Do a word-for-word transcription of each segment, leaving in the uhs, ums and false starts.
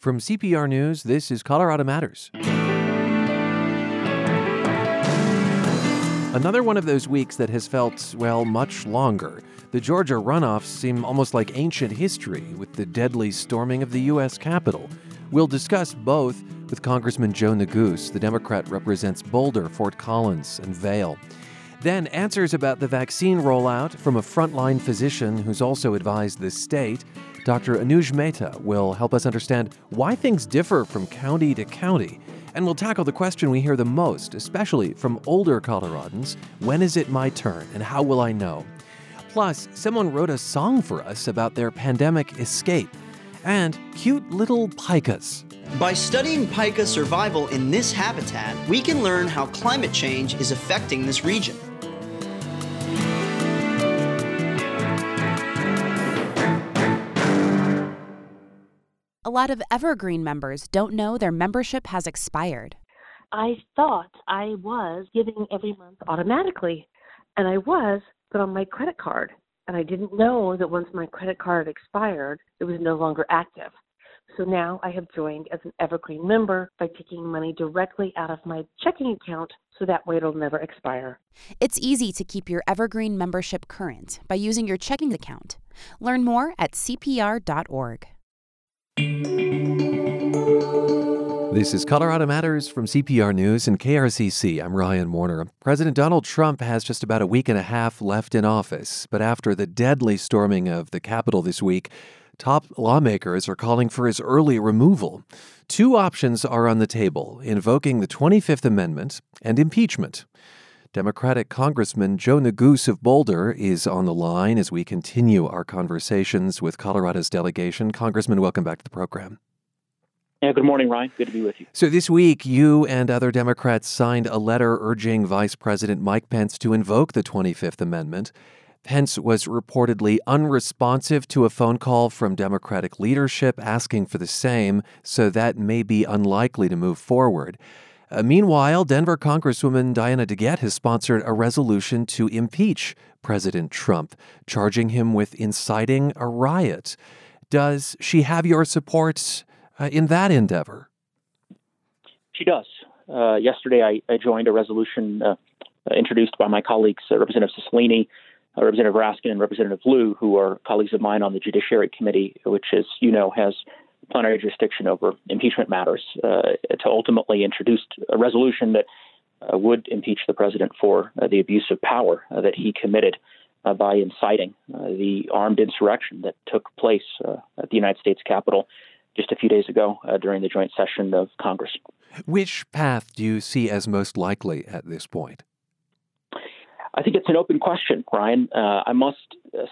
From C P R News, this is Colorado Matters. Another one of those weeks that has felt, well, much longer. The Georgia runoffs seem almost like ancient history with the deadly storming of the U S Capitol. We'll discuss both with Congressman Joe Neguse. The Democrat represents Boulder, Fort Collins, and Vail. Then answers about the vaccine rollout from a frontline physician who's also advised the state. Doctor Anuj Mehta will help us understand why things differ from county to county. And we'll tackle the question we hear the most, especially from older Coloradans, when is it my turn and how will I know? Plus, someone wrote a song for us about their pandemic escape and cute little pikas. By studying pika survival in this habitat, we can learn how climate change is affecting this region. A lot of Evergreen members don't know their membership has expired. I thought I was giving every month automatically, and I was, but on my credit card. And I didn't know that once my credit card expired, it was no longer active. So now I have joined as an Evergreen member by taking money directly out of my checking account, so that way it'll never expire. It's easy to keep your Evergreen membership current by using your checking account. Learn more at C P R dot org. This is Colorado Matters from C P R News and K R C C. I'm Ryan Warner. President Donald Trump has just about a week and a half left in office, but after the deadly storming of the Capitol this week, top lawmakers are calling for his early removal. Two options are on the table, invoking the twenty-fifth Amendment and impeachment. Democratic Congressman Joe Neguse of Boulder is on the line as we continue our conversations with Colorado's delegation. Congressman, welcome back to the program. Yeah, good morning, Ryan. Good to be with you. So this week, you and other Democrats signed a letter urging Vice President Mike Pence to invoke the twenty-fifth Amendment. Pence was reportedly unresponsive to a phone call from Democratic leadership asking for the same, so that may be unlikely to move forward. Uh, meanwhile, Denver Congresswoman Diana DeGette has sponsored a resolution to impeach President Trump, charging him with inciting a riot. Does she have your support uh, in that endeavor? She does. Uh, yesterday, I, I joined a resolution uh, introduced by my colleagues, uh, Representative Cicilline, uh, Representative Raskin, and Representative Liu, who are colleagues of mine on the Judiciary Committee, which, as you know, has plenary jurisdiction over impeachment matters, uh, to ultimately introduce a resolution that uh, would impeach the president for uh, the abuse of power uh, that he committed uh, by inciting uh, the armed insurrection that took place uh, at the United States Capitol just a few days ago uh, during the joint session of Congress. Which path do you see as most likely at this point? I think it's an open question, Ryan. Uh, I must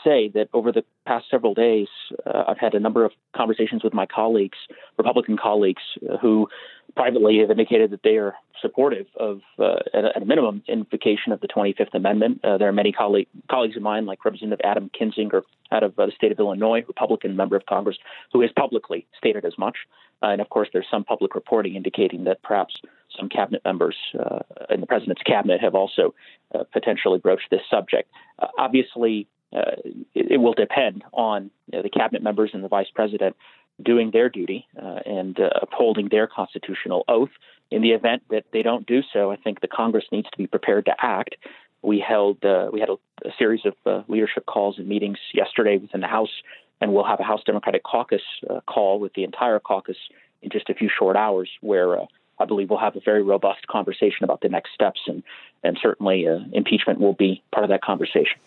say that over the past several days, uh, I've had a number of conversations with my colleagues, Republican colleagues, uh, who privately have indicated that they are supportive of, uh, at, a, at a minimum, invocation of the twenty-fifth Amendment. Uh, there are many colleague, colleagues of mine, like Representative Adam Kinzinger out of uh, the state of Illinois, Republican member of Congress, who has publicly stated as much. Uh, and, of course, there's some public reporting indicating that perhaps some cabinet members uh, in the president's cabinet have also uh, potentially broached this subject. Uh, obviously, uh, it, it will depend on you know, the cabinet members and the vice president doing their duty uh, and uh, upholding their constitutional oath. In the event that they don't do so, I think the Congress needs to be prepared to act. We held uh, we had a, a series of uh, leadership calls and meetings yesterday within the House, and we'll have a House Democratic Caucus uh, call with the entire caucus in just a few short hours, where uh, I believe we'll have a very robust conversation about the next steps, and, and certainly uh, impeachment will be part of that conversation.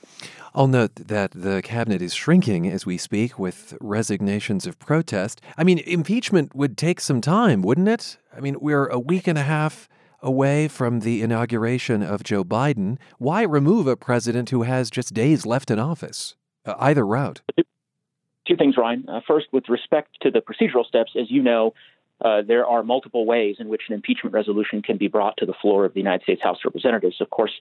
I'll note that the cabinet is shrinking as we speak with resignations of protest. I mean, impeachment would take some time, wouldn't it? I mean, we're a week and a half away from the inauguration of Joe Biden. Why remove a president who has just days left in office? Uh, either route. Two things, Ryan. Uh, first, with respect to the procedural steps, as you know, Uh, there are multiple ways in which an impeachment resolution can be brought to the floor of the United States House of Representatives. Of course,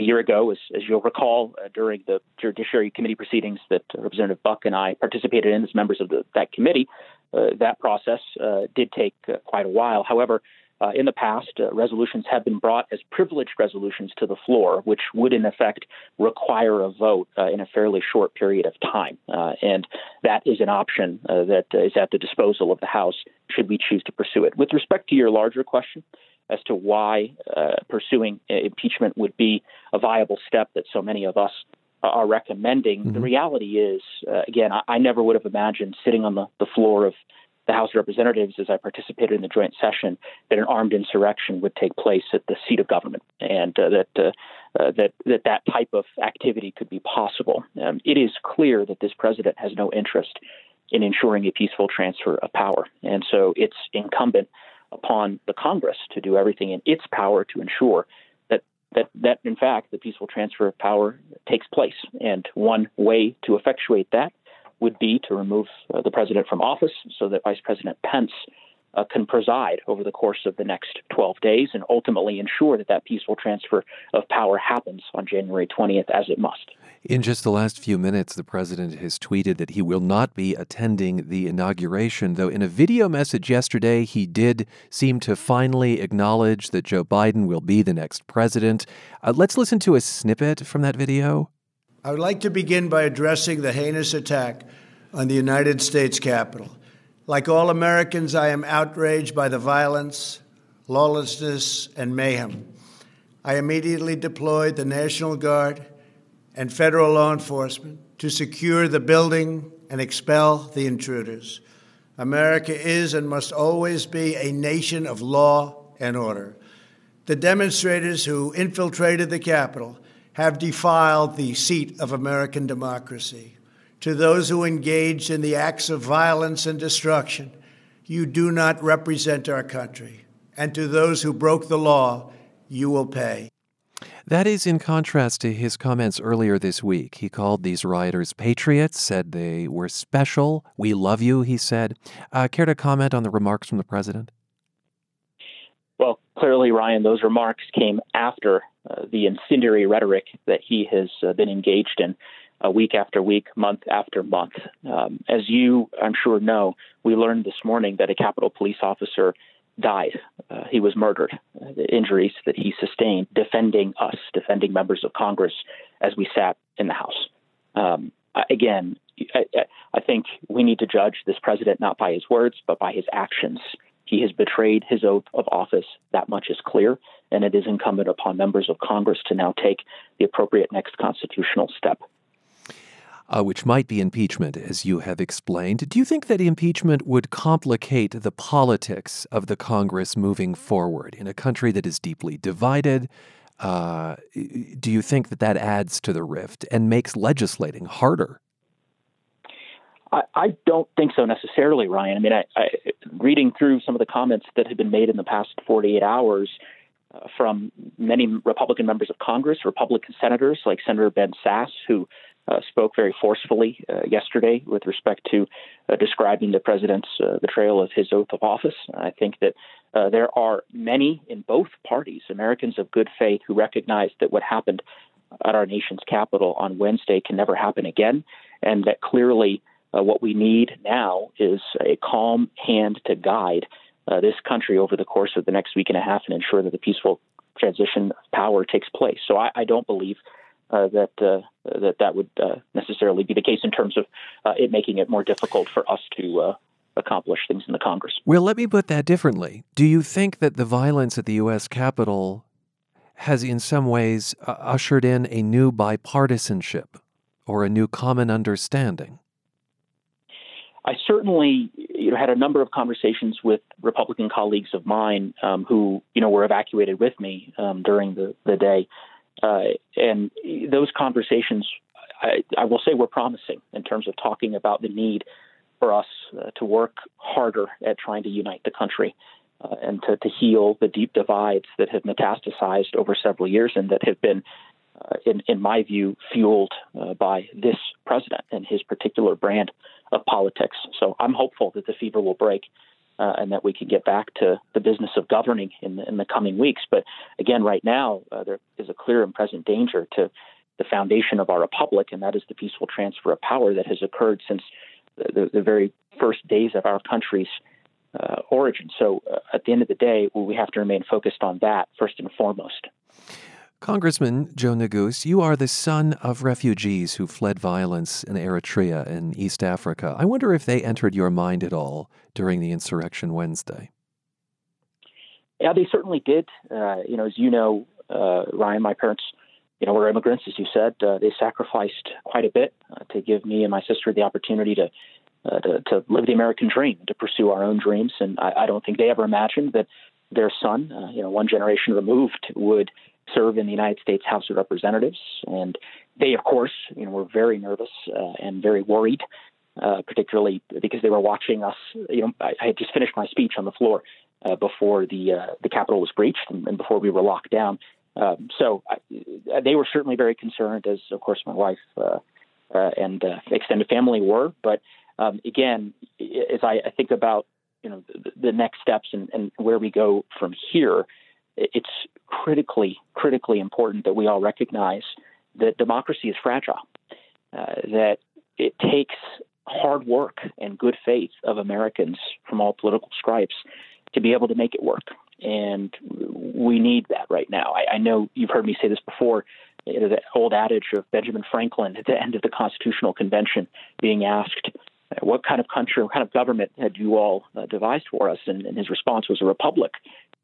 a year ago, as, as you'll recall, uh, during the Judiciary Committee proceedings that Representative Buck and I participated in as members of the, that committee, uh, that process uh, did take uh, quite a while. However, uh, in the past, uh, resolutions have been brought as privileged resolutions to the floor, which would, in effect, require a vote uh, in a fairly short period of time. Uh, and that is an option uh, that is at the disposal of the House should we choose to pursue it. With respect to your larger question as to why uh, pursuing impeachment would be a viable step that so many of us are recommending, mm-hmm. the reality is, uh, again, I, I never would have imagined sitting on the, the floor of the House of Representatives as I participated in the joint session that an armed insurrection would take place at the seat of government and uh, that, uh, uh, that that that type of activity could be possible. Um, it is clear that this president has no interest in ensuring a peaceful transfer of power. And so it's incumbent upon the Congress to do everything in its power to ensure that that, that in fact, the peaceful transfer of power takes place. And one way to effectuate that would be to remove uh, the president from office so that Vice President Pence uh, can preside over the course of the next twelve days and ultimately ensure that that peaceful transfer of power happens on January twentieth, as it must. In just the last few minutes, the president has tweeted that he will not be attending the inauguration, though in a video message yesterday, he did seem to finally acknowledge that Joe Biden will be the next president. Uh, let's listen to a snippet from that video. I would like to begin by addressing the heinous attack on the United States Capitol. Like all Americans, I am outraged by the violence, lawlessness, and mayhem. I immediately deployed the National Guard and federal law enforcement to secure the building and expel the intruders. America is and must always be a nation of law and order. The demonstrators who infiltrated the Capitol have defiled the seat of American democracy. To those who engaged in the acts of violence and destruction, you do not represent our country. And to those who broke the law, you will pay. That is in contrast to his comments earlier this week. He called these rioters patriots, said they were special. We love you, he said. Uh, care to comment on the remarks from the president? Well, clearly, Ryan, those remarks came after uh, the incendiary rhetoric that he has uh, been engaged in uh, week after week, month after month. Um, as you, I'm sure, know, we learned this morning that a Capitol Police officer died. Uh, he was murdered. Uh, the injuries that he sustained defending us, defending members of Congress as we sat in the House. Um, again, I, I think we need to judge this president not by his words, but by his actions. He has betrayed his oath of office. That much is clear, and it is incumbent upon members of Congress to now take the appropriate next constitutional step. Uh, which might be impeachment, as you have explained. Do you think that impeachment would complicate the politics of the Congress moving forward in a country that is deeply divided? Uh, do you think that that adds to the rift and makes legislating harder? I don't think so necessarily, Ryan. I mean, I, I, reading through some of the comments that have been made in the past forty-eight hours uh, from many Republican members of Congress, Republican senators like Senator Ben Sasse, who uh, spoke very forcefully uh, yesterday with respect to uh, describing the president's uh, betrayal of his oath of office. I think that uh, there are many in both parties, Americans of good faith, who recognize that what happened at our nation's capital on Wednesday can never happen again, and that clearly Uh, what we need now is a calm hand to guide uh, this country over the course of the next week and a half and ensure that the peaceful transition of power takes place. So I, I don't believe uh, that, uh, that that would uh, necessarily be the case in terms of uh, it making it more difficult for us to uh, accomplish things in the Congress. Well, let me put that differently. Do you think that the violence at the U S Capitol has in some ways uh, ushered in a new bipartisanship or a new common understanding? I certainly, you know, had a number of conversations with Republican colleagues of mine um, who, you know, were evacuated with me um, during the, the day. Uh, and those conversations, I, I will say, were promising in terms of talking about the need for us uh, to work harder at trying to unite the country uh, and to, to heal the deep divides that have metastasized over several years and that have been, Uh, in, in my view, fueled uh, by this president and his particular brand of politics. So I'm hopeful that the fever will break uh, and that we can get back to the business of governing in the, in the coming weeks. But again, right now, uh, there is a clear and present danger to the foundation of our republic, and that is the peaceful transfer of power that has occurred since the, the very first days of our country's uh, origin. So uh, at the end of the day, we have to remain focused on that first and foremost. Congressman Joe Neguse, you are the son of refugees who fled violence in Eritrea and East Africa. I wonder if they entered your mind at all during the insurrection Wednesday. Yeah, they certainly did. Uh, you know, as you know, uh, Ryan, my parents, you know, were immigrants, as you said. Uh, they sacrificed quite a bit uh, to give me and my sister the opportunity to, uh, to to live the American dream, to pursue our own dreams. And I, I don't think they ever imagined that their son, uh, you know, one generation removed, would serve in the United States House of Representatives. And they, of course, you know, were very nervous uh, and very worried, uh, particularly because they were watching us. You know, I, I had just finished my speech on the floor uh, before the uh, the Capitol was breached and, and before we were locked down. Um, so I, they were certainly very concerned, as, of course, my wife uh, uh, and uh, extended family were. But um, again, as I, I think about, you know, the, the next steps and, and where we go from here, it's critically, critically important that we all recognize that democracy is fragile, uh, that it takes hard work and good faith of Americans from all political stripes to be able to make it work. And we need that right now. I, I know you've heard me say this before, you know, the old adage of Benjamin Franklin at the end of the Constitutional Convention being asked, what kind of country, what kind of government had you all uh, devised for us? And, and his response was a republic,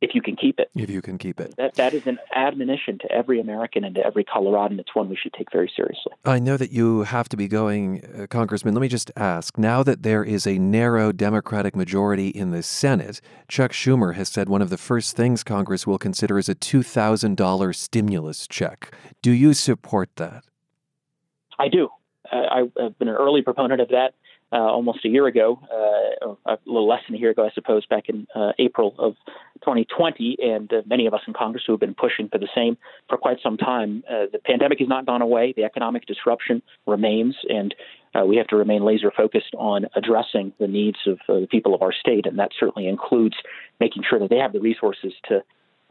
if you can keep it. If you can keep it. That, that is an admonition to every American and to every Coloradan. It's one we should take very seriously. I know that you have to be going, uh, Congressman. Let me just ask, now that there is a narrow Democratic majority in the Senate, Chuck Schumer has said one of the first things Congress will consider is a two thousand dollars stimulus check. Do you support that? I do. Uh, I've been an early proponent of that. Uh, almost a year ago, uh, a little less than a year ago, I suppose, back in uh, April of twenty twenty, and uh, many of us in Congress who have been pushing for the same for quite some time. Uh, the pandemic has not gone away. The economic disruption remains, and uh, we have to remain laser focused on addressing the needs of uh, the people of our state, and that certainly includes making sure that they have the resources to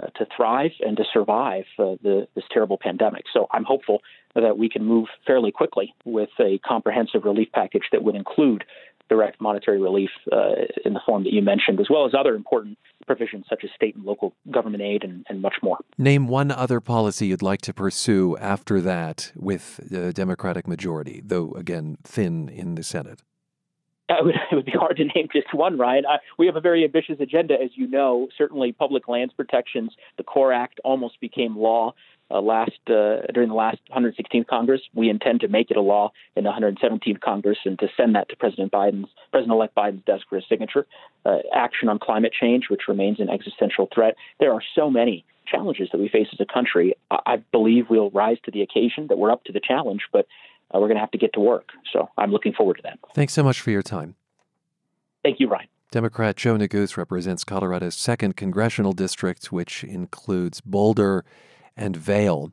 uh, to thrive and to survive uh, the, this terrible pandemic. So I'm hopeful that we can move fairly quickly with a comprehensive relief package that would include direct monetary relief uh, in the form that you mentioned, as well as other important provisions such as state and local government aid and, and much more. Name one other policy you'd like to pursue after that with the Democratic majority, though, again, thin in the Senate. It would, it would be hard to name just one, Ryan. I, we have a very ambitious agenda, as you know. Certainly public lands protections, the CORE Act almost became law. Uh, last uh, during the last one hundred sixteenth Congress, we intend to make it a law in the one hundred seventeenth Congress and to send that to President Biden's, President-elect Biden's desk for his signature. Uh, action on climate change, which remains an existential threat. There are so many challenges that we face as a country. I, I believe we'll rise to the occasion, that we're up to the challenge, but uh, we're going to have to get to work. So I'm looking forward to that. Thanks so much for your time. Thank you, Ryan. Democrat Joe Neguse represents Colorado's second congressional district, which includes Boulder and Vail.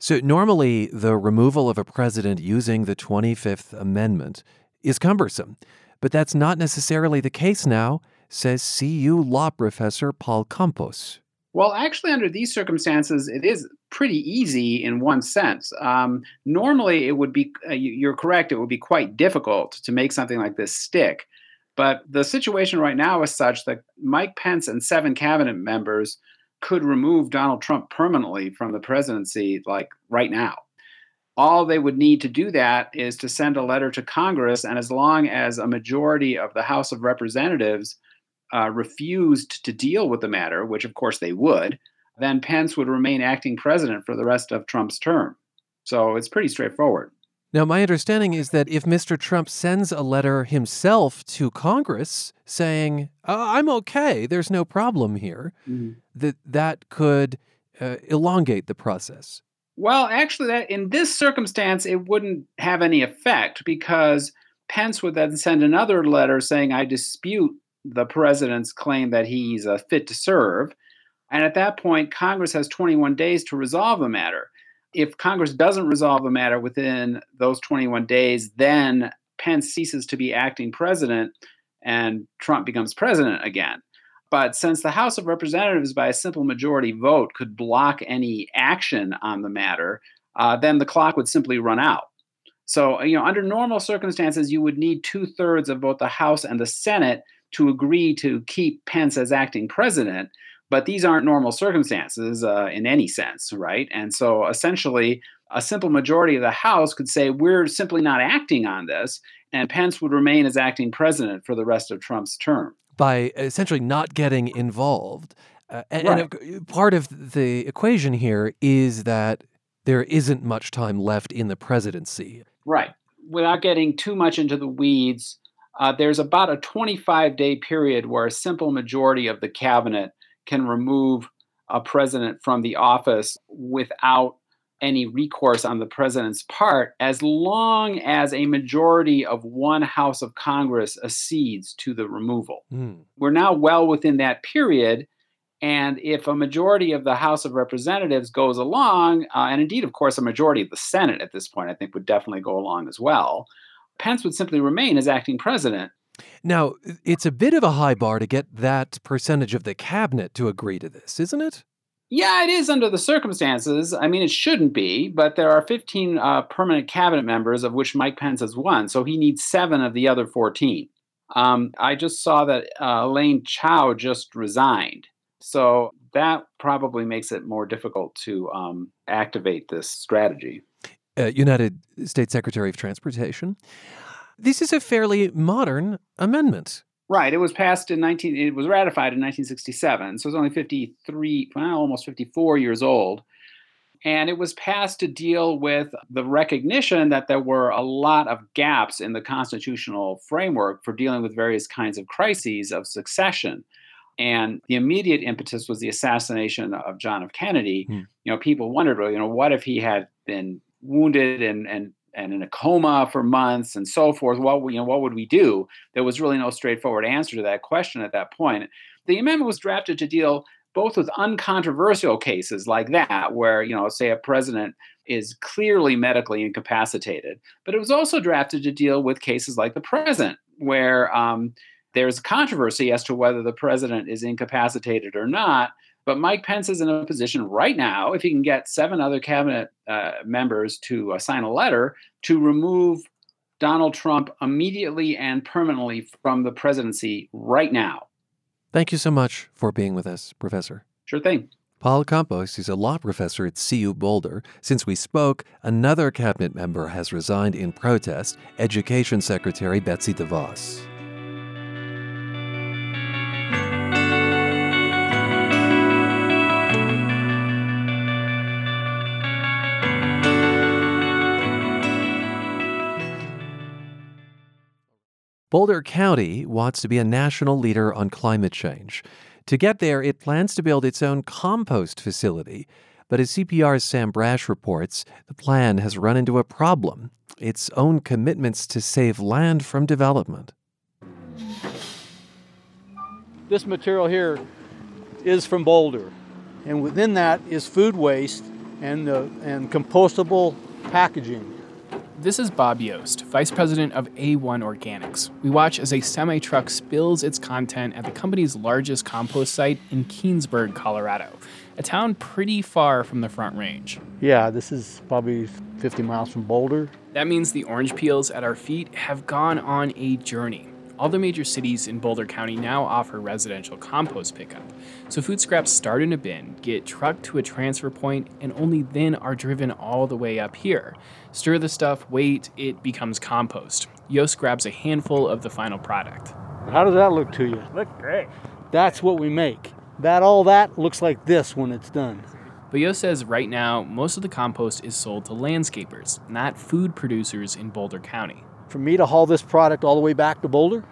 So normally the removal of a president using the twenty-fifth Amendment is cumbersome, but that's not necessarily the case now, says C U law professor Paul Campos. Well, actually, under these circumstances, it is pretty easy in one sense. Um, normally, it would be, uh, you're correct, it would be quite difficult to make something like this stick. But the situation right now is such that Mike Pence and seven cabinet members could remove Donald Trump permanently from the presidency, like right now. All they would need to do that is to send a letter to Congress, and as long as a majority of the House of Representatives uh, refused to deal with the matter, which of course they would, then Pence would remain acting president for the rest of Trump's term. So it's pretty straightforward. Now, my understanding is that if Mister Trump sends a letter himself to Congress saying, oh, I'm okay, there's no problem here, mm-hmm. that that could uh, elongate the process. Well, actually, that in this circumstance, it wouldn't have any effect because Pence would then send another letter saying, I dispute the president's claim that he's uh, fit to serve. And at that point, Congress has twenty-one days to resolve the matter. If Congress doesn't resolve the matter within those twenty-one days, then Pence ceases to be acting president and Trump becomes president again. But since the House of Representatives, by a simple majority vote, could block any action on the matter, uh, then the clock would simply run out. So, you know, under normal circumstances, you would need two-thirds of both the House and the Senate to agree to keep Pence as acting president. But these aren't normal circumstances uh, in any sense, right? And so essentially, a simple majority of the House could say, we're simply not acting on this, and Pence would remain as acting president for the rest of Trump's term. By essentially not getting involved. Uh, and right. and a, part of the equation here is that there isn't much time left in the presidency. Right. Without getting too much into the weeds, uh, there's about a twenty-five day period where a simple majority of the cabinet can remove a president from the office without any recourse on the president's part, as long as a majority of one House of Congress accedes to the removal. Mm. We're now well within that period. And if a majority of the House of Representatives goes along, uh, and indeed, of course, a majority of the Senate at this point, I think, would definitely go along as well, Pence would simply remain as acting president. Now, it's a bit of a high bar to get that percentage of the cabinet to agree to this, isn't it? Yeah, it is under the circumstances. I mean, it shouldn't be, but there are fifteen uh, permanent cabinet members, of which Mike Pence is one, so he needs seven of the other fourteen. Um, I just saw that uh, Elaine Chao just resigned. So that probably makes it more difficult to um, activate this strategy. Uh, United States Secretary of Transportation. This is a fairly modern amendment. Right. It was passed in nineteen. It was ratified in nineteen sixty-seven. So it's only fifty-three, well, almost fifty-four years old. And it was passed to deal with the recognition that there were a lot of gaps in the constitutional framework for dealing with various kinds of crises of succession. And the immediate impetus was the assassination of John F. Kennedy. Mm. You know, people wondered, well, you know, what if he had been wounded and and and in a coma for months and so forth? What you know, what would we do? There was really no straightforward answer to that question at that point. The amendment was drafted to deal both with uncontroversial cases like that, where, you know, say a president is clearly medically incapacitated, but it was also drafted to deal with cases like the present, where um, there's controversy as to whether the president is incapacitated or not, but Mike Pence is in a position right now, if he can get seven other cabinet uh, members to uh, sign a letter, to remove Donald Trump immediately and permanently from the presidency right now. Thank you so much for being with us, Professor. Sure thing. Paul Campos is a law professor at C U Boulder. Since we spoke, another cabinet member has resigned in protest, Education Secretary Betsy DeVos. Boulder County wants to be a national leader on climate change. To get there, it plans to build its own compost facility. But as C P R's Sam Brash reports, the plan has run into a problem: its own commitments to save land from development. This material here is from Boulder, and within that is food waste and, uh, and compostable packaging. This is Bob Yost, vice president of A one Organics. We watch as a semi-truck spills its content at the company's largest compost site in Keansburg, Colorado, a town pretty far from the Front Range. Yeah, this is probably fifty miles from Boulder. That means the orange peels at our feet have gone on a journey. All the major cities in Boulder County now offer residential compost pickup. So food scraps start in a bin, get trucked to a transfer point, and only then are driven all the way up here. Stir the stuff, wait, it becomes compost. Yost grabs a handful of the final product. How does that look to you? Look great. That's what we make. That all that looks like this when it's done. But Yost says right now, most of the compost is sold to landscapers, not food producers in Boulder County. For me to haul this product all the way back to Boulder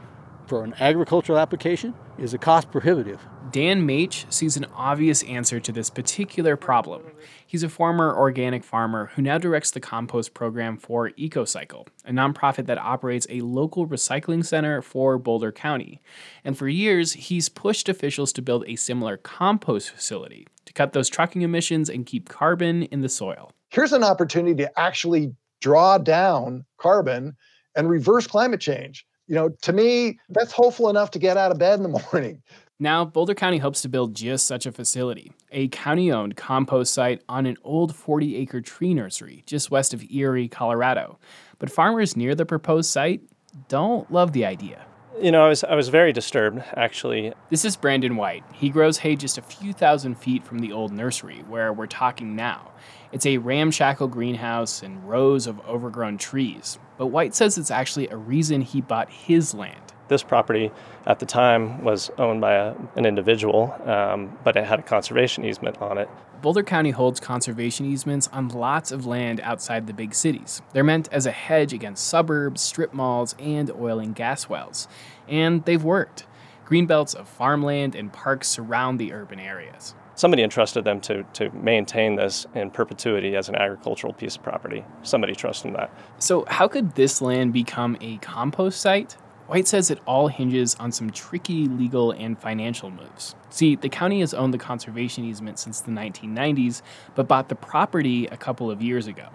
for an agricultural application is a cost prohibitive. Dan Mach sees an obvious answer to this particular problem. He's a former organic farmer who now directs the compost program for EcoCycle, a nonprofit that operates a local recycling center for Boulder County. And for years, he's pushed officials to build a similar compost facility to cut those trucking emissions and keep carbon in the soil. Here's an opportunity to actually draw down carbon and reverse climate change. You know, to me, that's hopeful enough to get out of bed in the morning. Now, Boulder County hopes to build just such a facility, a county-owned compost site on an old forty acre tree nursery just west of Erie, Colorado. But farmers near the proposed site don't love the idea. You know, I was I was very disturbed, actually. This is Brandon White. He grows hay just a few thousand feet from the old nursery where we're talking now. It's a ramshackle greenhouse and rows of overgrown trees. But White says it's actually a reason he bought his land. This property at the time was owned by a, an individual, um, but it had a conservation easement on it. Boulder County holds conservation easements on lots of land outside the big cities. They're meant as a hedge against suburbs, strip malls, and oil and gas wells. And they've worked. Green belts of farmland and parks surround the urban areas. Somebody entrusted them to, to maintain this in perpetuity as an agricultural piece of property. Somebody trusted them that. So how could this land become a compost site? White says it all hinges on some tricky legal and financial moves. See, the county has owned the conservation easement since the nineteen nineties, but bought the property a couple of years ago.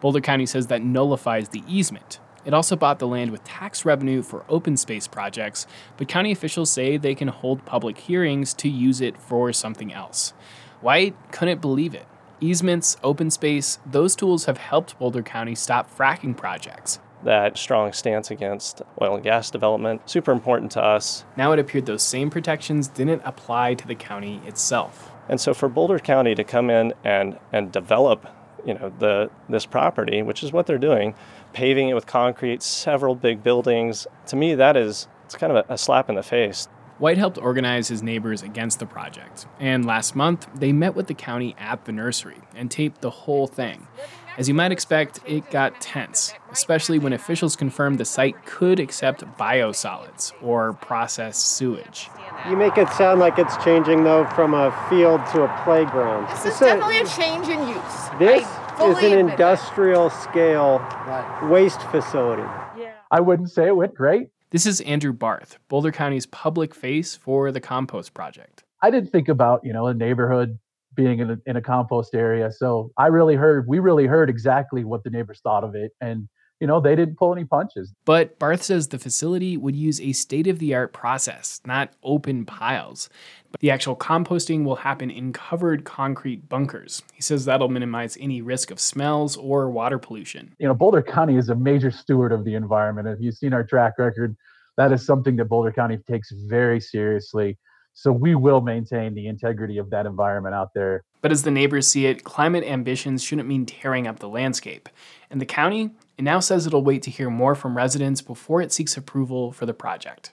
Boulder County says that nullifies the easement. It also bought the land with tax revenue for open space projects, but county officials say they can hold public hearings to use it for something else. White couldn't believe it. Easements, open space, those tools have helped Boulder County stop fracking projects. That strong stance against oil and gas development, super important to us. Now it appeared those same protections didn't apply to the county itself. And so for Boulder County to come in and, and develop, you know, the this property, which is what they're doing, paving it with concrete, several big buildings, to me that is, it's kind of a, a slap in the face. White helped organize his neighbors against the project. And last month, they met with the county at the nursery and taped the whole thing. As you might expect, it got tense, especially when officials confirmed the site could accept biosolids, or processed sewage. You make it sound like it's changing, though, from a field to a playground. This is it's definitely a, a change in use. This is an industrial-scale waste facility. Yeah. I wouldn't say it went great. This is Andrew Barth, Boulder County's public face for the compost project. I didn't think about, you know, a neighborhood being in a, in a compost area. So I really heard, we really heard exactly what the neighbors thought of it. And, you know, they didn't pull any punches. But Barth says the facility would use a state-of-the-art process, not open piles. But the actual composting will happen in covered concrete bunkers. He says that'll minimize any risk of smells or water pollution. You know, Boulder County is a major steward of the environment. If you've seen our track record, that is something that Boulder County takes very seriously. So we will maintain the integrity of that environment out there. But as the neighbors see it, climate ambitions shouldn't mean tearing up the landscape. And the county, it now says it'll wait to hear more from residents before it seeks approval for the project.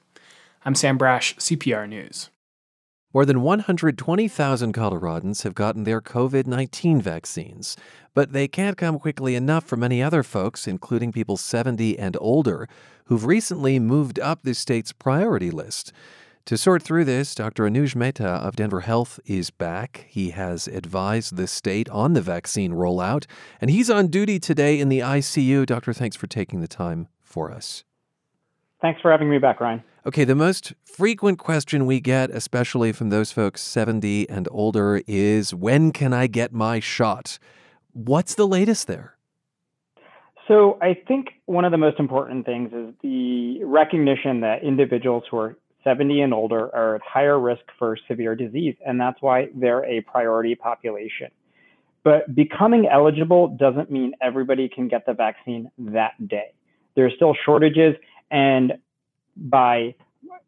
I'm Sam Brash, C P R News. More than one hundred twenty thousand Coloradans have gotten their covid nineteen vaccines, but they can't come quickly enough for many other folks, including people seventy and older, who've recently moved up the state's priority list. To sort through this, Doctor Anuj Mehta of Denver Health is back. He has advised the state on the vaccine rollout, and he's on duty today in the I C U. Doctor, thanks for taking the time for us. Thanks for having me back, Ryan. Okay, the most frequent question we get, especially from those folks seventy and older, is when can I get my shot? What's the latest there? So I think one of the most important things is the recognition that individuals who are seventy and older are at higher risk for severe disease, and that's why they're a priority population. But becoming eligible doesn't mean everybody can get the vaccine that day. There are still shortages, and by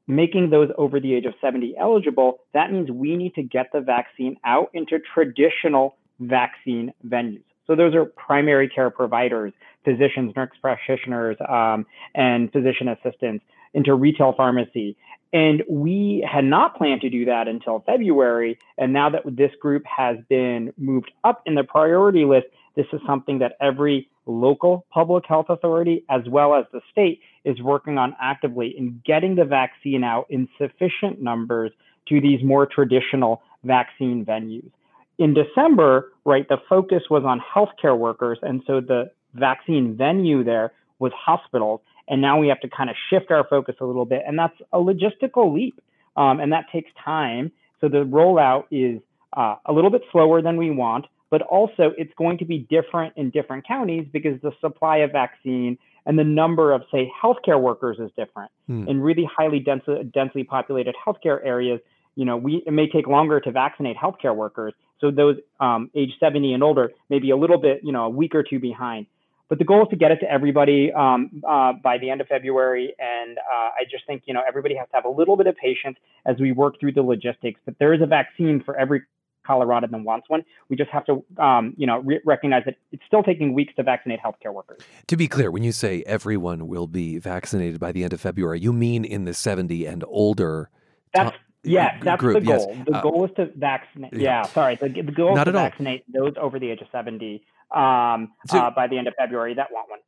making those over the age of seventy eligible, that means we need to get the vaccine out into traditional vaccine venues. So those are primary care providers, physicians, nurse practitioners, um, and physician assistants, into retail pharmacy. And we had not planned to do that until February. And now that this group has been moved up in the priority list, this is something that every local public health authority, as well as the state, is working on actively in getting the vaccine out in sufficient numbers to these more traditional vaccine venues. In December, right, the focus was on healthcare workers. And so the vaccine venue there was hospitals. And now we have to kind of shift our focus a little bit. And that's a logistical leap. Um, and that takes time. So the rollout is uh, a little bit slower than we want, but also it's going to be different in different counties because the supply of vaccine and the number of, say, healthcare workers is different. Mm. In really highly dense, densely populated healthcare areas, you know, we it may take longer to vaccinate healthcare workers. So those um, age seventy and older may be a little bit, you know, a week or two behind. But the goal is to get it to everybody um, uh, by the end of February. And uh, I just think, you know, everybody has to have a little bit of patience as we work through the logistics. But there is a vaccine for every Coloradoan wants one. We just have to, um, you know, re- recognize that it's still taking weeks to vaccinate healthcare workers. To be clear, when you say everyone will be vaccinated by the end of February, you mean in the seventy and older That's t- Yeah, that's group, the goal. Yes. The uh, goal is to vaccinate. Yeah, yeah sorry. The, the goal is to vaccinate all. those over the age of seventy um, so, uh, by the end of February that want one.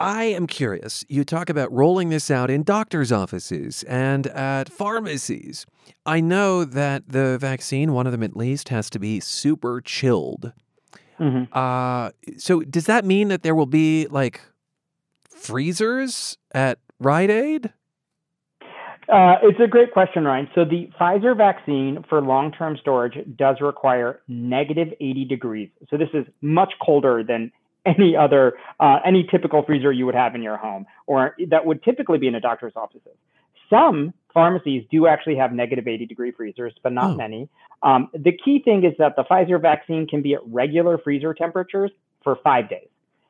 I am curious. You talk about rolling this out in doctors' offices and at pharmacies. I know that the vaccine, one of them at least, has to be super chilled. Mm-hmm. Uh, so does that mean that there will be, like, freezers at Rite Aid? Uh, it's a great question, Ryan. So the Pfizer vaccine for long-term storage does require negative eighty degrees. So this is much colder than any other, uh, any typical freezer you would have in your home, or that would typically be in a doctor's offices. Some pharmacies do actually have negative eighty degree freezers, but not oh. many. Um, the key thing is that the Pfizer vaccine can be at regular freezer temperatures for five days.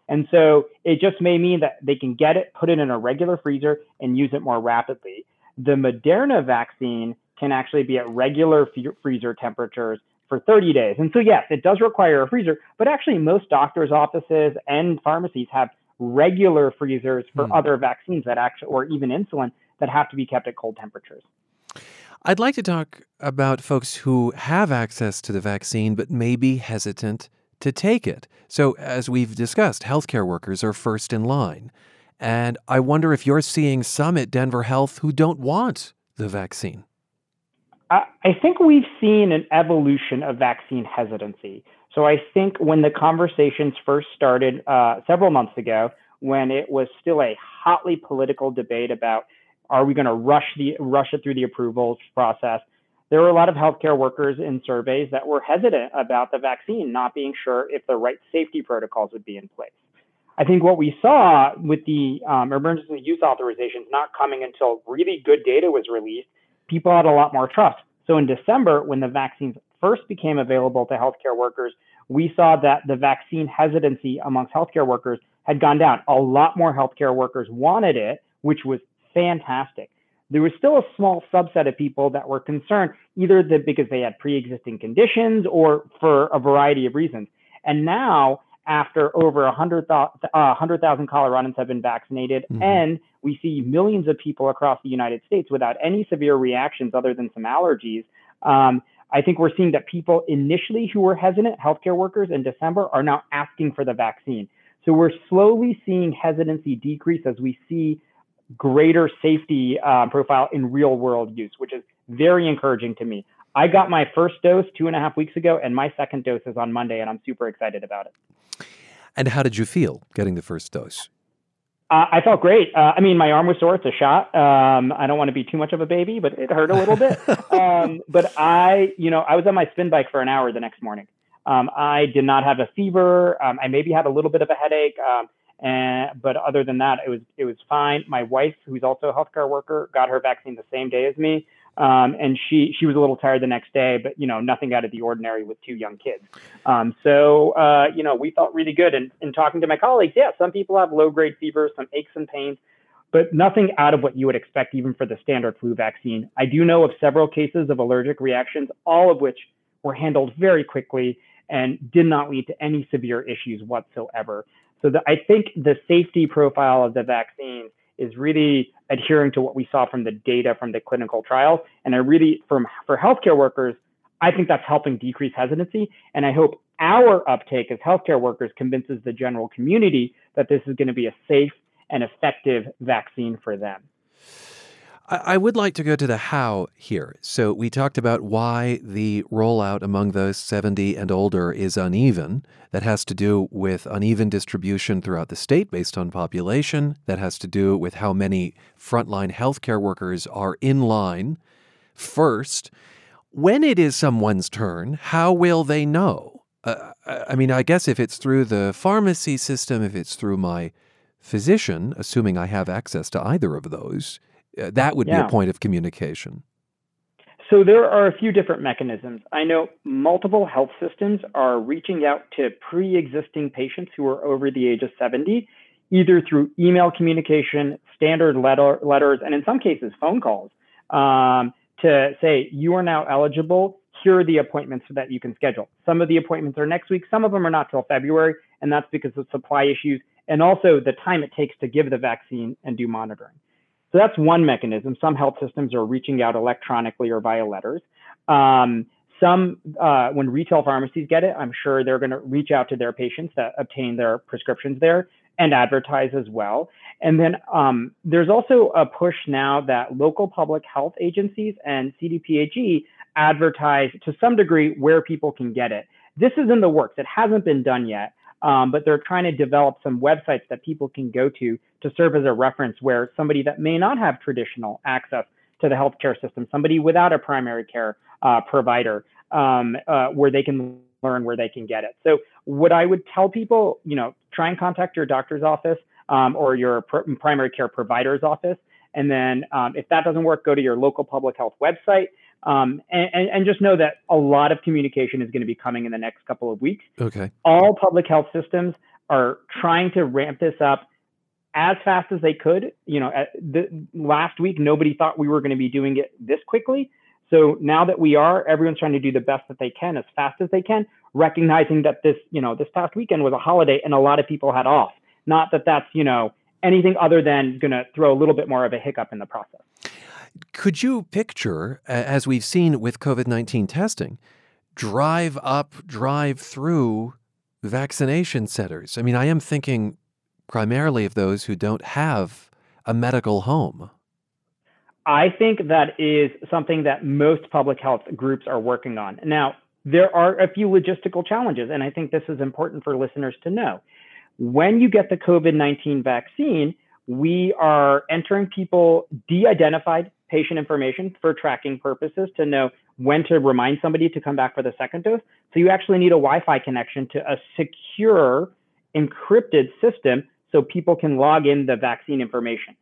And so it just may mean that they can get it, put it in a regular freezer, and use it more rapidly. The Moderna vaccine can actually be at regular f- freezer temperatures for thirty days. And so, yes, it does require a freezer, but actually most doctors' offices and pharmacies have regular freezers for mm. other vaccines that actually, or even insulin, that have to be kept at cold temperatures. I'd like to talk about folks who have access to the vaccine but may be hesitant to take it. So, as we've discussed, healthcare workers are first in line. And I wonder if you're seeing some at Denver Health who don't want the vaccine. I, I think we've seen an evolution of vaccine hesitancy. So I think when the conversations first started uh, several months ago, when it was still a hotly political debate about are we going to rush the rush it through the approvals process, there were a lot of healthcare workers in surveys that were hesitant about the vaccine, not being sure if the right safety protocols would be in place. I think what we saw with the um, emergency use authorizations not coming until really good data was released, people had a lot more trust. So in December, when the vaccines first became available to healthcare workers, we saw that the vaccine hesitancy amongst healthcare workers had gone down. A lot more healthcare workers wanted it, which was fantastic. There was still a small subset of people that were concerned, either the, because they had pre-existing conditions or for a variety of reasons. And now, after over one hundred thousand Coloradans have been vaccinated, mm-hmm. and we see millions of people across the United States without any severe reactions other than some allergies, um, I think we're seeing that people initially who were hesitant, healthcare workers in December, are now asking for the vaccine. So we're slowly seeing hesitancy decrease as we see greater safety uh, profile in real-world use, which is very encouraging to me. I got my first dose two and a half weeks ago, and my second dose is on Monday, and I'm super excited about it. And how did you feel getting the first dose? Uh, I felt great. Uh, I mean, my arm was sore. It's a shot. Um, I don't want to be too much of a baby, but it hurt a little bit. Um, but I, you know, I was on my spin bike for an hour the next morning. Um, I did not have a fever. Um, I maybe had a little bit of a headache. Um, and, but other than that, it was, it was fine. My wife, who's also a healthcare worker, got her vaccine the same day as me. Um, and she, she was a little tired the next day, but, you know, nothing out of the ordinary with two young kids. Um, so, uh, you know, we felt really good. And in talking to my colleagues, yeah, some people have low grade fever, some aches and pains, but nothing out of what you would expect, even for the standard flu vaccine. I do know of several cases of allergic reactions, all of which were handled very quickly and did not lead to any severe issues whatsoever. So the, I think the safety profile of the vaccine is really adhering to what we saw from the data from the clinical trials. And I really, from for healthcare workers, I think that's helping decrease hesitancy. And I hope our uptake as healthcare workers convinces the general community that this is going to be a safe and effective vaccine for them. I would like to go to the how here. So we talked about why the rollout among those seventy and older is uneven. That has to do with uneven distribution throughout the state based on population. That has to do with how many frontline healthcare workers are in line first. When it is someone's turn, how will they know? Uh, I mean, I guess if it's through the pharmacy system, if it's through my physician, assuming I have access to either of those, Uh, that would yeah. be a point of communication. So there are a few different mechanisms. I know multiple health systems are reaching out to pre-existing patients who are over the age of seventy, either through email communication, standard letter, letters, and in some cases, phone calls, um, to say, you are now eligible, here are the appointments so that you can schedule. Some of the appointments are next week, some of them are not till February, and that's because of supply issues and also the time it takes to give the vaccine and do monitoring. So that's one mechanism. Some health systems are reaching out electronically or via letters. Um, some, uh, when retail pharmacies get it, I'm sure they're going to reach out to their patients that obtain their prescriptions there and advertise as well. And then um, there's also a push now that local public health agencies and C D P H E advertise to some degree where people can get it. This is in the works. It hasn't been done yet. Um, but they're trying to develop some websites that people can go to to serve as a reference where somebody that may not have traditional access to the healthcare system, somebody without a primary care uh, provider, um, uh, where they can learn where they can get it. So what I would tell people, you know, try and contact your doctor's office um, or your pr- primary care provider's office. And then um, if that doesn't work, go to your local public health website. Um, and, and, and just know that a lot of communication is going to be coming in the next couple of weeks. Okay. All public health systems are trying to ramp this up as fast as they could. You know, at the, last week, nobody thought we were going to be doing it this quickly. So now that we are, everyone's trying to do the best that they can, as fast as they can, recognizing that this, you know, this past weekend was a holiday and a lot of people had off. Not that that's, you know, anything other than going to throw a little bit more of a hiccup in the process. Could you picture, as we've seen with COVID nineteen testing, drive up, drive through vaccination centers? I mean, I am thinking primarily of those who don't have a medical home. I think that is something that most public health groups are working on. Now, there are a few logistical challenges, and I think this is important for listeners to know. When you get the COVID nineteen vaccine, we are entering people de-identified patient information for tracking purposes to know when to remind somebody to come back for the second dose. So you actually need a Wi-Fi connection to a secure, encrypted system so people can log in the vaccine information.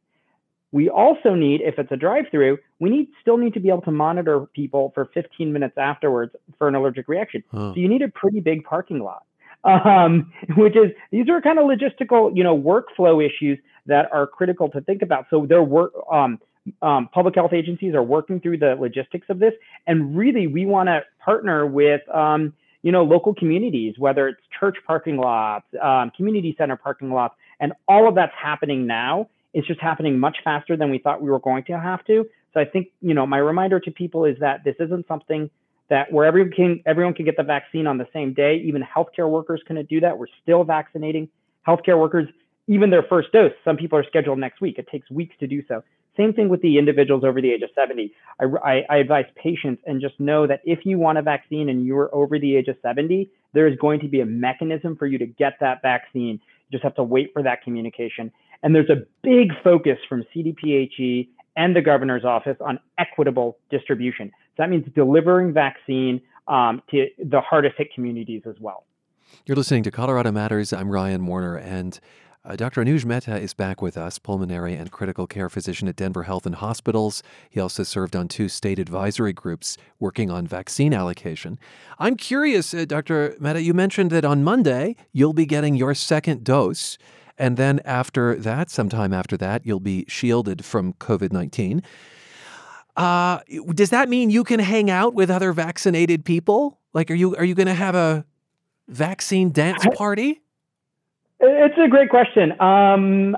We also need, if it's a drive-through, we need still need to be able to monitor people for fifteen minutes afterwards for an allergic reaction. Huh. So you need a pretty big parking lot, um, which is, these are kind of logistical, you know, workflow issues that are critical to think about. So there were um, um, public health agencies are working through the logistics of this, and really we want to partner with um, you know local communities, whether it's church parking lots, um, community center parking lots, and all of that's happening now. It's just happening much faster than we thought we were going to have to. So I think you know my reminder to people is that this isn't something that where everyone can everyone can get the vaccine on the same day. Even healthcare workers couldn't do that. We're still vaccinating healthcare workers. Even their first dose, some people are scheduled next week. It takes weeks to do so. Same thing with the individuals over the age of seventy. I, I, I advise patients, and just know that if you want a vaccine and you are over the age of seventy, there is going to be a mechanism for you to get that vaccine. You just have to wait for that communication. And there's a big focus from C D P H E and the governor's office on equitable distribution. So that means delivering vaccine um, to the hardest hit communities as well. You're listening to Colorado Matters. I'm Ryan Warner, and Uh, Doctor Anuj Mehta is back with us, pulmonary and critical care physician at Denver Health and Hospitals. He also served on two state advisory groups working on vaccine allocation. I'm curious, uh, Doctor Mehta, you mentioned that on Monday you'll be getting your second dose, and then after that, sometime after that, you'll be shielded from COVID nineteen. Uh, does that mean you can hang out with other vaccinated people? Like, are you are you going to have a vaccine dance party? It's a great question. Um,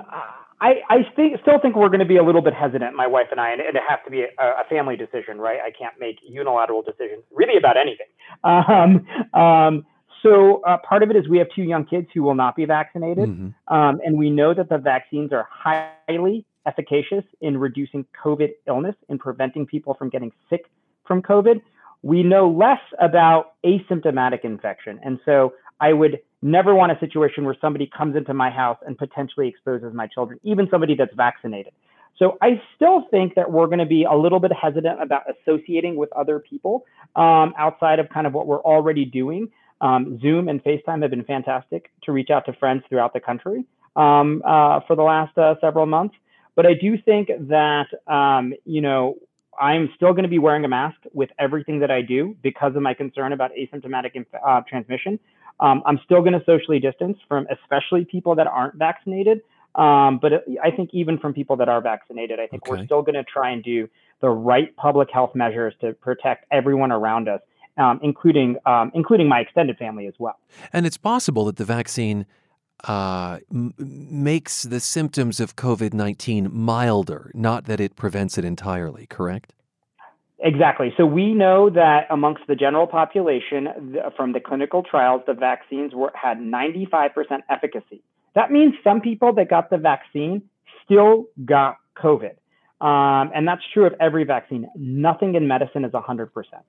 I, I think, still think we're going to be a little bit hesitant, my wife and I, and it has to be a, a family decision, right? I can't make unilateral decisions really about anything. Um, um, so uh, part of it is we have two young kids who will not be vaccinated. Mm-hmm. Um, and we know that the vaccines are highly efficacious in reducing COVID illness and preventing people from getting sick from COVID. We know less about asymptomatic infection. And so I would never want a situation where somebody comes into my house and potentially exposes my children, even somebody that's vaccinated. So I still think that we're going to be a little bit hesitant about associating with other people um, outside of kind of what we're already doing. Um, Zoom and FaceTime have been fantastic to reach out to friends throughout the country um, uh, for the last uh, several months. But I do think that, um, you know, I'm still going to be wearing a mask with everything that I do because of my concern about asymptomatic inf- uh, transmission. Um, I'm still going to socially distance from especially people that aren't vaccinated. Um, but it, I think even from people that are vaccinated, I think okay. we're still going to try and do the right public health measures to protect everyone around us, um, including um, including my extended family as well. And it's possible that the vaccine uh, m- makes the symptoms of COVID nineteen milder, not that it prevents it entirely, correct? Exactly. So we know that amongst the general population, th- from the clinical trials, the vaccines were had ninety-five percent efficacy. That means some people that got the vaccine still got COVID. Um, and that's true of every vaccine. Nothing in medicine is one hundred percent.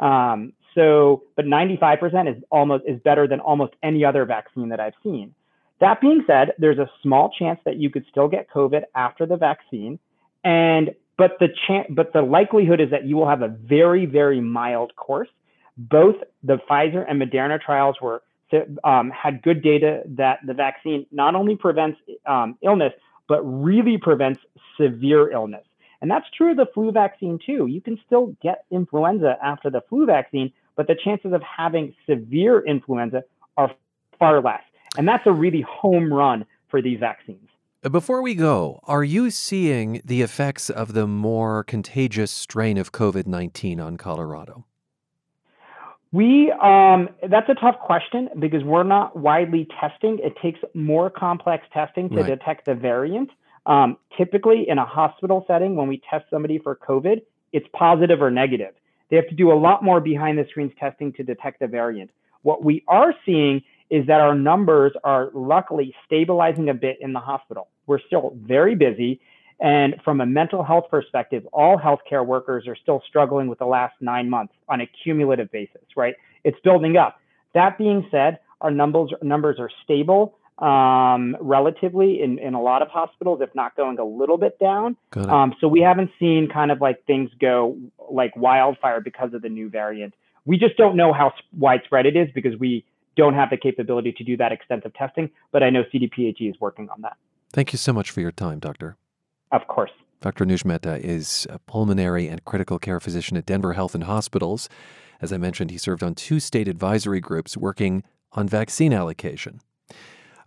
Um, so, but ninety-five percent is almost is better than almost any other vaccine that I've seen. That being said, there's a small chance that you could still get COVID after the vaccine. And, but the chance, but the likelihood is that you will have a very, very mild course. Both the Pfizer and Moderna trials were Um, had good data that the vaccine not only prevents um, illness, but really prevents severe illness. And that's true of the flu vaccine, too. You can still get influenza after the flu vaccine, but the chances of having severe influenza are far less. And that's a really home run for these vaccines. Before we go, are you seeing the effects of the more contagious strain of COVID nineteen on Colorado? We, um, that's a tough question because we're not widely testing. It takes more complex testing to right. detect the variant. Um, typically in a hospital setting, when we test somebody for COVID, it's positive or negative. They have to do a lot more behind the scenes testing to detect the variant. What we are seeing is that our numbers are luckily stabilizing a bit in the hospital. We're still very busy. And from a mental health perspective, all healthcare workers are still struggling with the last nine months on a cumulative basis, right? It's building up. That being said, our numbers numbers are stable um, relatively in, in a lot of hospitals, if not going a little bit down. Um, so we haven't seen kind of like things go like wildfire because of the new variant. We just don't know how widespread it is because we don't have the capability to do that extensive testing. But I know C D P H E is working on that. Thank you so much for your time, Doctor. Of course. Doctor Anuj Mehta is a pulmonary and critical care physician at Denver Health and Hospitals. As I mentioned, he served on two state advisory groups working on vaccine allocation.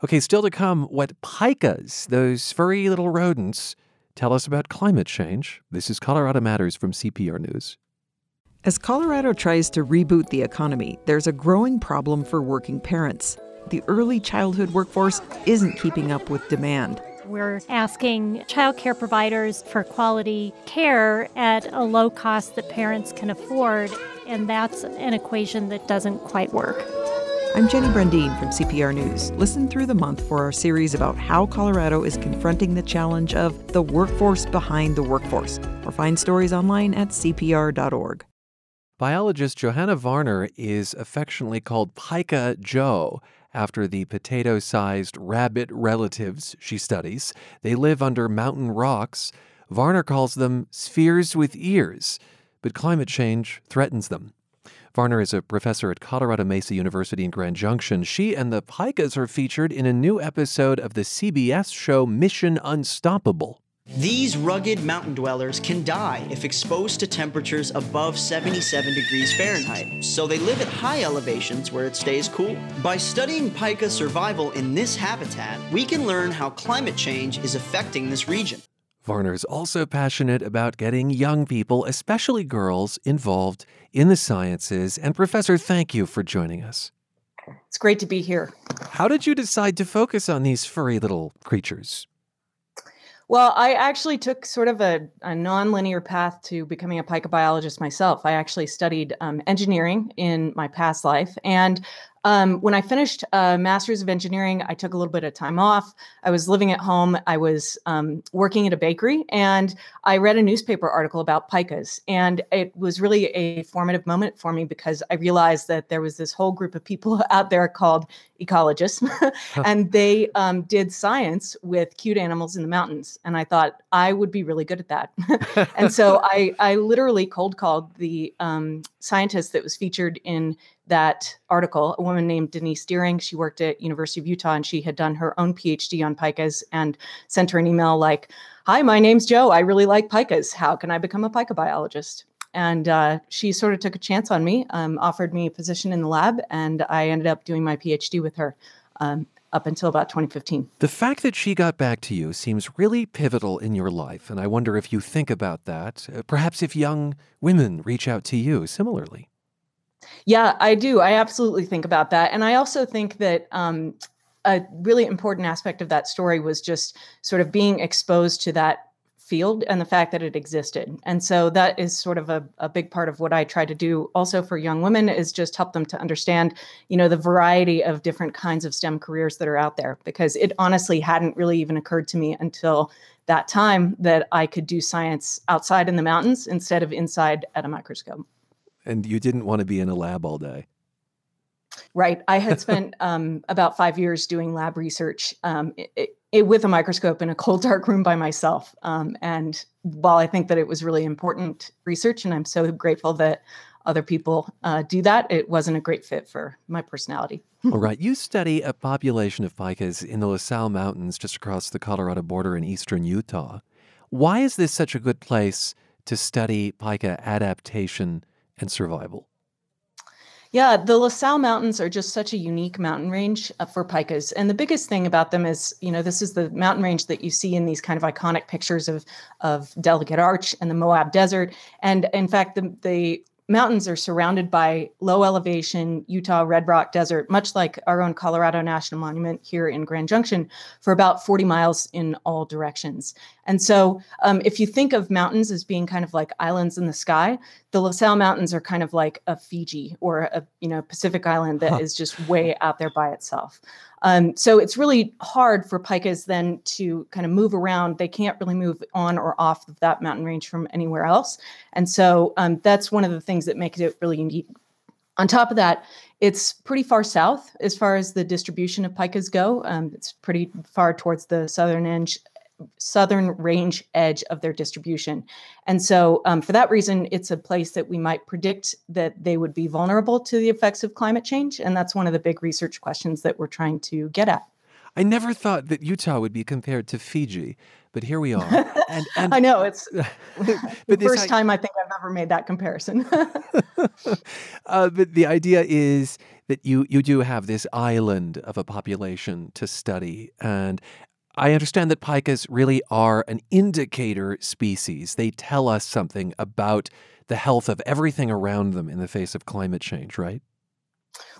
Okay, still to come, what pikas, those furry little rodents, tell us about climate change. This is Colorado Matters from C P R News. As Colorado tries to reboot the economy, there's a growing problem for working parents. The early childhood workforce isn't keeping up with demand. We're asking childcare providers for quality care at a low cost that parents can afford, and that's an equation that doesn't quite work. I'm Jenny Brendine from C P R News. Listen through the month for our series about how Colorado is confronting the challenge of the workforce behind the workforce, or find stories online at C P R dot org. Biologist Johanna Varner is affectionately called Pika Joe, after the potato-sized rabbit relatives she studies. They live under mountain rocks. Varner calls them spheres with ears, but climate change threatens them. Varner is a professor at Colorado Mesa University in Grand Junction. She and the pikas are featured in a new episode of the C B S show Mission Unstoppable. These rugged mountain dwellers can die if exposed to temperatures above seventy-seven degrees Fahrenheit, so they live at high elevations where it stays cool. By studying pika survival in this habitat, we can learn how climate change is affecting this region. Varner is also passionate about getting young people, especially girls, involved in the sciences. And Professor, thank you for joining us. It's great to be here. How did you decide to focus on these furry little creatures? Well, I actually took sort of a, a nonlinear path to becoming a pika biologist myself. I actually studied um, engineering in my past life. And um, when I finished a master's of engineering, I took a little bit of time off. I was living at home. I was um, working at a bakery, and I read a newspaper article about pikas. And it was really a formative moment for me because I realized that there was this whole group of people out there called ecologists, and they um, did science with cute animals in the mountains. And I thought I would be really good at that. And so I, I literally cold called the um, scientist that was featured in that article, a woman named Denise Deering. She worked at University of Utah, and she had done her own PhD on pikas, and sent her an email like, hi, my name's Joe. I really like pikas. How can I become a pika biologist? And uh, she sort of took a chance on me, um, offered me a position in the lab, and I ended up doing my PhD with her um, up until about twenty fifteen. The fact that she got back to you seems really pivotal in your life, and I wonder if you think about that, perhaps if young women reach out to you similarly. Yeah, I do. I absolutely think about that. And I also think that um, a really important aspect of that story was just sort of being exposed to that field and the fact that it existed. And so that is sort of a, a big part of what I try to do also for young women is just help them to understand, you know, the variety of different kinds of STEM careers that are out there, because it honestly hadn't really even occurred to me until that time that I could do science outside in the mountains instead of inside at a microscope. And you didn't want to be in a lab all day. Right. I had spent um, about five years doing lab research um, it, it, with a microscope in a cold, dark room by myself. Um, and while I think that it was really important research, and I'm so grateful that other people uh, do that, it wasn't a great fit for my personality. All right. You study a population of pikas in the La Sal Mountains just across the Colorado border in eastern Utah. Why is this such a good place to study pika adaptation and survival? Yeah, the La Sal Mountains are just such a unique mountain range uh, for pikas. And the biggest thing about them is, you know, this is the mountain range that you see in these kind of iconic pictures of of Delicate Arch and the Moab Desert. And in fact, the, the mountains are surrounded by low elevation Utah Red Rock Desert, much like our own Colorado National Monument here in Grand Junction, for about forty miles in all directions. And so um, if you think of mountains as being kind of like islands in the sky, the La Sal Mountains are kind of like a Fiji or a you know Pacific island that huh. is just way out there by itself. Um, so it's really hard for pikas then to kind of move around. They can't really move on or off of that mountain range from anywhere else. And so um, that's one of the things that makes it really unique. On top of that, it's pretty far south as far as the distribution of pikas go. Um, it's pretty far towards the southern edge. southern range edge of their distribution. And so um, for that reason, it's a place that we might predict that they would be vulnerable to the effects of climate change. And that's one of the big research questions that we're trying to get at. I never thought that Utah would be compared to Fiji, but here we are. And, and I know, it's the first I... time I think I've ever made that comparison. uh, but the idea is that you you do have this island of a population to study. And I understand that pikas really are an indicator species. They tell us something about the health of everything around them in the face of climate change, right?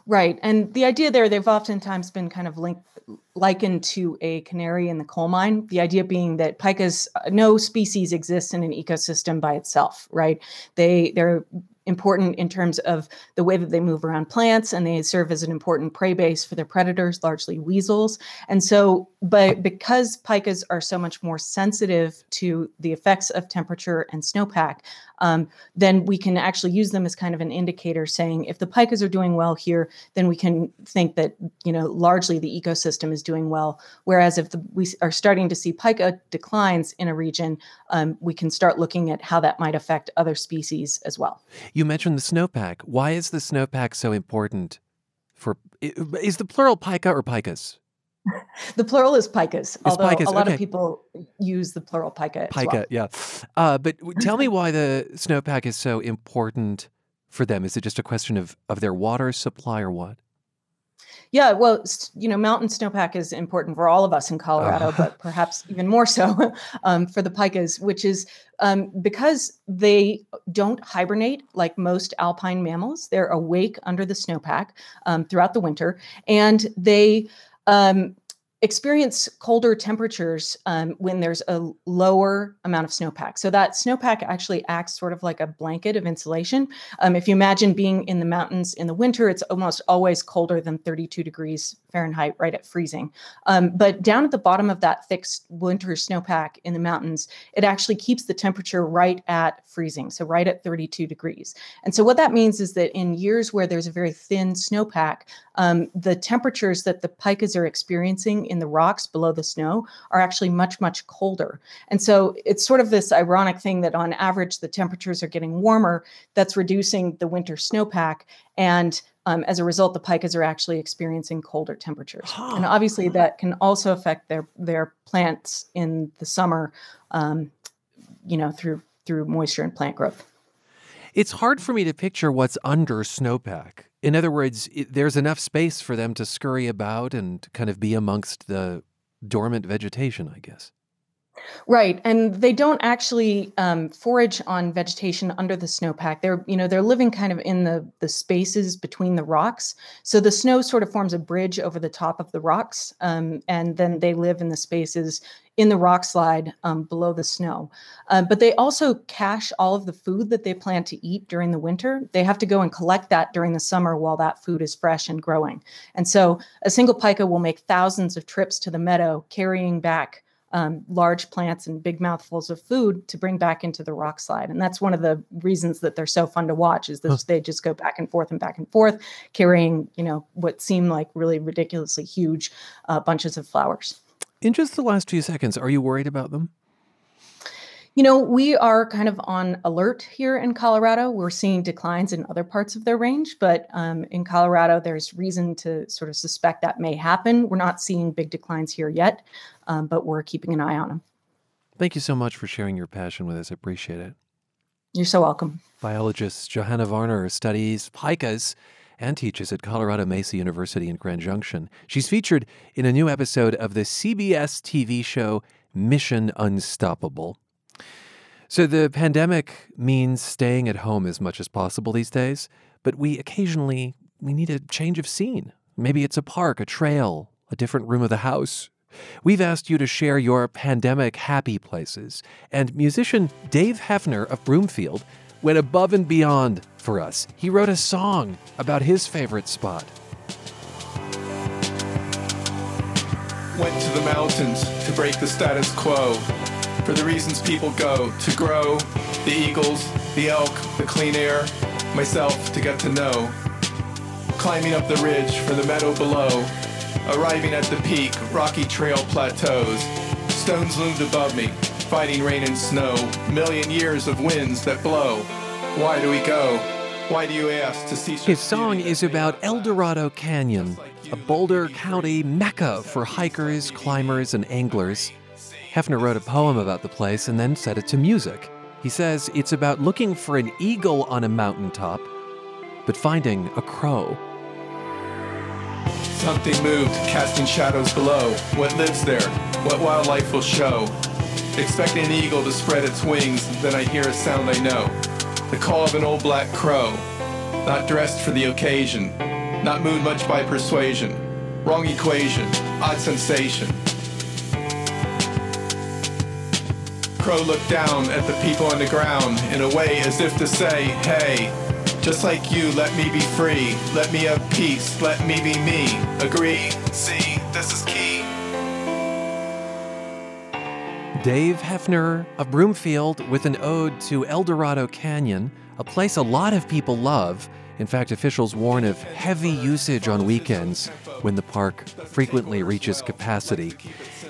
Right. And the idea there, they've oftentimes been kind of linked, likened to a canary in the coal mine. The idea being that pikas, no species exists in an ecosystem by itself, right? They, they're important in terms of the way that they move around plants, and they serve as an important prey base for their predators, largely weasels. And so, but because pikas are so much more sensitive to the effects of temperature and snowpack, um, then we can actually use them as kind of an indicator saying, if the pikas are doing well here, then we can think that, you know, largely the ecosystem is doing well. Whereas if the, we are starting to see pika declines in a region, um, we can start looking at how that might affect other species as well. You mentioned the snowpack. Why is the snowpack so important for, is the plural pika or pikas? The plural is pikas, although pikas, a lot okay. of people use the plural pika as pika, well. yeah. Uh, but tell me why the snowpack is so important for them. Is it just a question of, of their water supply or what? Yeah, well, you know, mountain snowpack is important for all of us in Colorado, uh. but perhaps even more so um, for the pikas, which is um, because they don't hibernate like most alpine mammals. They're awake under the snowpack um, throughout the winter, and they um, experience colder temperatures um, when there's a lower amount of snowpack. So that snowpack actually acts sort of like a blanket of insulation. Um, if you imagine being in the mountains in the winter, it's almost always colder than thirty-two degrees Fahrenheit, right at freezing. Um, but down at the bottom of that thick winter snowpack in the mountains, it actually keeps the temperature right at freezing, so right at thirty-two degrees. And so what that means is that in years where there's a very thin snowpack, um, the temperatures that the pikas are experiencing in the rocks below the snow are actually much, much colder. And so it's sort of this ironic thing that on average, the temperatures are getting warmer. That's reducing the winter snowpack. And Um, as a result, the pikas are actually experiencing colder temperatures. Oh. And obviously that can also affect their their plants in the summer, um, you know, through through moisture and plant growth. It's hard for me to picture what's under snowpack. In other words, it, there's enough space for them to scurry about and kind of be amongst the dormant vegetation, I guess. Right. And they don't actually um, forage on vegetation under the snowpack. They're, you know, they're living kind of in the, the spaces between the rocks. So the snow sort of forms a bridge over the top of the rocks. Um, and then they live in the spaces in the rock slide um, below the snow. Uh, but they also cache all of the food that they plan to eat during the winter. They have to go and collect that during the summer while that food is fresh and growing. And so a single pika will make thousands of trips to the meadow carrying back Um, large plants and big mouthfuls of food to bring back into the rock slide. And that's one of the reasons that they're so fun to watch, is that huh. they just go back and forth and back and forth carrying, you know, what seem like really ridiculously huge uh, bunches of flowers. In just the last few seconds, are you worried about them? You know, we are kind of on alert here in Colorado. We're seeing declines in other parts of their range, but um, in Colorado, there's reason to sort of suspect that may happen. We're not seeing big declines here yet, um, but we're keeping an eye on them. Thank you so much for sharing your passion with us. I appreciate it. You're so welcome. Biologist Johanna Varner studies pikas and teaches at Colorado Mesa University in Grand Junction. She's featured in a new episode of the C B S T V show Mission Unstoppable. So the pandemic means staying at home as much as possible these days, but we occasionally, we need a change of scene. Maybe it's a park, a trail, a different room of the house. We've asked you to share your pandemic happy places, and musician Dave Hefner of Broomfield went above and beyond for us. He wrote a song about his favorite spot. Went to the mountains to break the status quo. For the reasons people go to grow, the eagles, the elk, the clean air, myself to get to know. Climbing up the ridge for the meadow below, arriving at the peak, rocky trail plateaus. Stones loomed above me, fighting rain and snow, million years of winds that blow. Why do we go? Why do you ask to cease? His song is about El Dorado Canyon, a Boulder County mecca for hikers, climbers, and anglers. Hefner wrote a poem about the place and then set it to music. He says it's about looking for an eagle on a mountaintop, but finding a crow. Something moved, casting shadows below. What lives there? What wildlife will show? Expecting an eagle to spread its wings, then I hear a sound I know. The call of an old black crow. Not dressed for the occasion. Not moved much by persuasion. Wrong equation. Odd sensation. Crow looked down at the people on the ground in a way as if to say, hey, just like you, let me be free, let me have peace, let me be me, agree, see, this is key. Dave Hefner of Broomfield with an ode to El Dorado Canyon, a place a lot of people love. In fact, officials warn of heavy usage on weekends when the park frequently reaches capacity.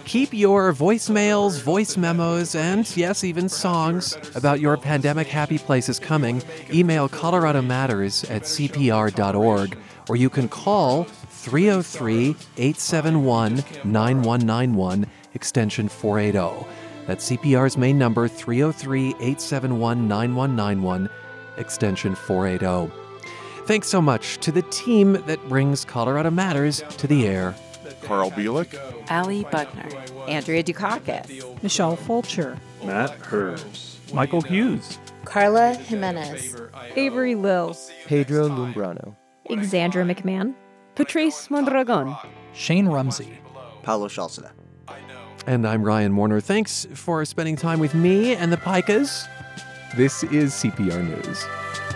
Keep your voicemails, voice memos, and, yes, even songs about your pandemic happy places coming. Email Colorado Matters at c p r dot org, or you can call three oh three, eight seven one, nine one nine one, extension four eighty. That's C P R's main number, three oh three, eight seven one, nine one nine one, extension four eighty. Thanks so much to the team that brings Colorado Matters to the air. Carl Bielek, Ali Buckner, Andrea Dukakis, Michelle Fulcher, Matt Hers, Michael Hughes, Carla Jimenez, Avery Lill, Pedro Lumbrano, Alexandra McMahon, Patrice Mondragon, Shane Rumsey, Paulo Shalceda. And I'm Ryan Warner. Thanks for spending time with me and the pikas. This is C P R News.